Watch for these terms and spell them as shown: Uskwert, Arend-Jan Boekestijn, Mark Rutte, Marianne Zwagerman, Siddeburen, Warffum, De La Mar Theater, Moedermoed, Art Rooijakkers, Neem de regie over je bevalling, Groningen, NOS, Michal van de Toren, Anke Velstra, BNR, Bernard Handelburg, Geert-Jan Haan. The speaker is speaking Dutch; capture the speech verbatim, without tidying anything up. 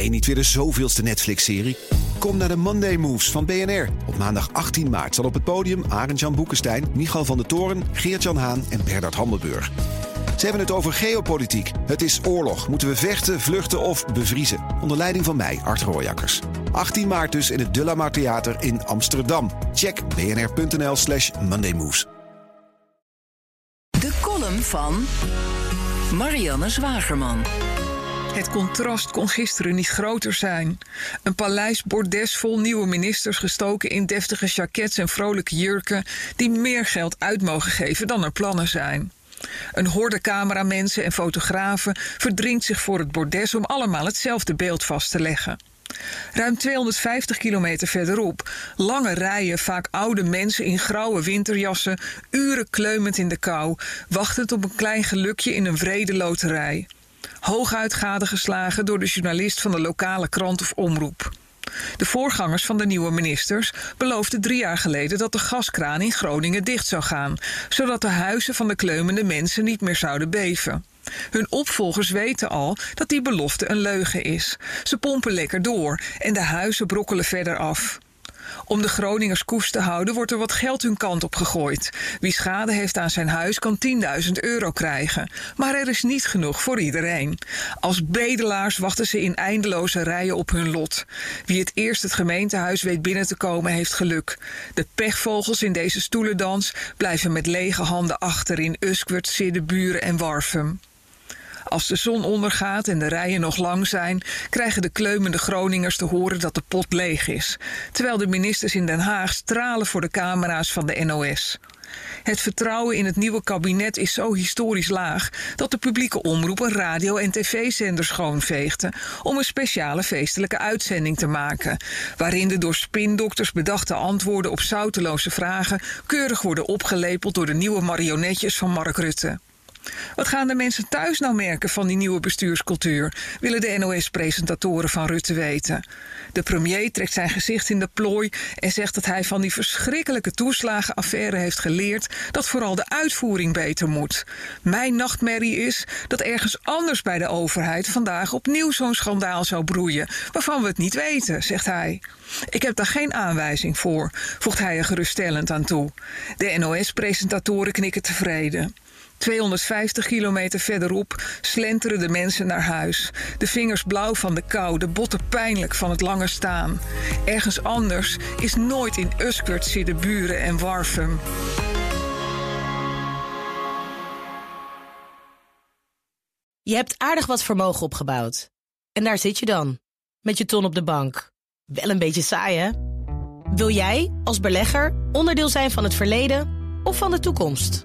Nee, niet weer de zoveelste Netflix-serie. Kom naar de Monday Moves van B N R. Op maandag achttien maart zal op het podium Arend-Jan Boekestijn, Michal van de Toren, Geert-Jan Haan en Bernard Handelburg. Ze hebben het over geopolitiek. Het is oorlog. Moeten we vechten, vluchten of bevriezen? Onder leiding van mij, Art Rooijakkers. achttien maart dus in het De La Mar Theater in Amsterdam. Check bnr.nl slash mondaymoves. De column van Marianne Zwagerman. Het contrast kon gisteren niet groter zijn. Een paleisbordes vol nieuwe ministers gestoken in deftige jackets en vrolijke jurken die meer geld uit mogen geven dan er plannen zijn. Een horde cameramensen en fotografen verdringt zich voor het bordes om allemaal hetzelfde beeld vast te leggen. Ruim tweehonderdvijftig kilometer verderop, lange rijen vaak oude mensen in grauwe winterjassen, uren kleumend in de kou, wachtend op een klein gelukje in een wrede loterij. Hooguit gadegeslagen door de journalist van de lokale krant of omroep. De voorgangers van de nieuwe ministers beloofden drie jaar geleden dat de gaskraan in Groningen dicht zou gaan, zodat de huizen van de kleumende mensen niet meer zouden beven. Hun opvolgers weten al dat die belofte een leugen is. Ze pompen lekker door en de huizen brokkelen verder af. Om de Groningers koest te houden wordt er wat geld hun kant op gegooid. Wie schade heeft aan zijn huis kan tienduizend euro krijgen. Maar er is niet genoeg voor iedereen. Als bedelaars wachten ze in eindeloze rijen op hun lot. Wie het eerst het gemeentehuis weet binnen te komen heeft geluk. De pechvogels in deze stoelendans blijven met lege handen achter in Uskwert, Siddeburen en Warffum. Als de zon ondergaat en de rijen nog lang zijn, krijgen de kleumende Groningers te horen dat de pot leeg is. Terwijl de ministers in Den Haag stralen voor de camera's van de N O S. Het vertrouwen in het nieuwe kabinet is zo historisch laag dat de publieke omroepen radio- en tv-zenders schoonveegden om een speciale feestelijke uitzending te maken, waarin de door spindokters bedachte antwoorden op zouteloze vragen keurig worden opgelepeld door de nieuwe marionetjes van Mark Rutte. Wat gaan de mensen thuis nou merken van die nieuwe bestuurscultuur, willen de N O S-presentatoren van Rutte weten. De premier trekt zijn gezicht in de plooi en zegt dat hij van die verschrikkelijke toeslagenaffaire heeft geleerd dat vooral de uitvoering beter moet. Mijn nachtmerrie is dat ergens anders bij de overheid vandaag opnieuw zo'n schandaal zou broeien, waarvan we het niet weten, zegt hij. Ik heb daar geen aanwijzing voor, voegt hij er geruststellend aan toe. De N O S-presentatoren knikken tevreden. tweehonderdvijftig kilometer verderop slenteren de mensen naar huis. De vingers blauw van de kou, de botten pijnlijk van het lange staan. Ergens anders is nooit in Uskwert, Siddeburen en Warffum. Je hebt aardig wat vermogen opgebouwd. En daar zit je dan, met je ton op de bank. Wel een beetje saai, hè? Wil jij, als belegger, onderdeel zijn van het verleden of van de toekomst?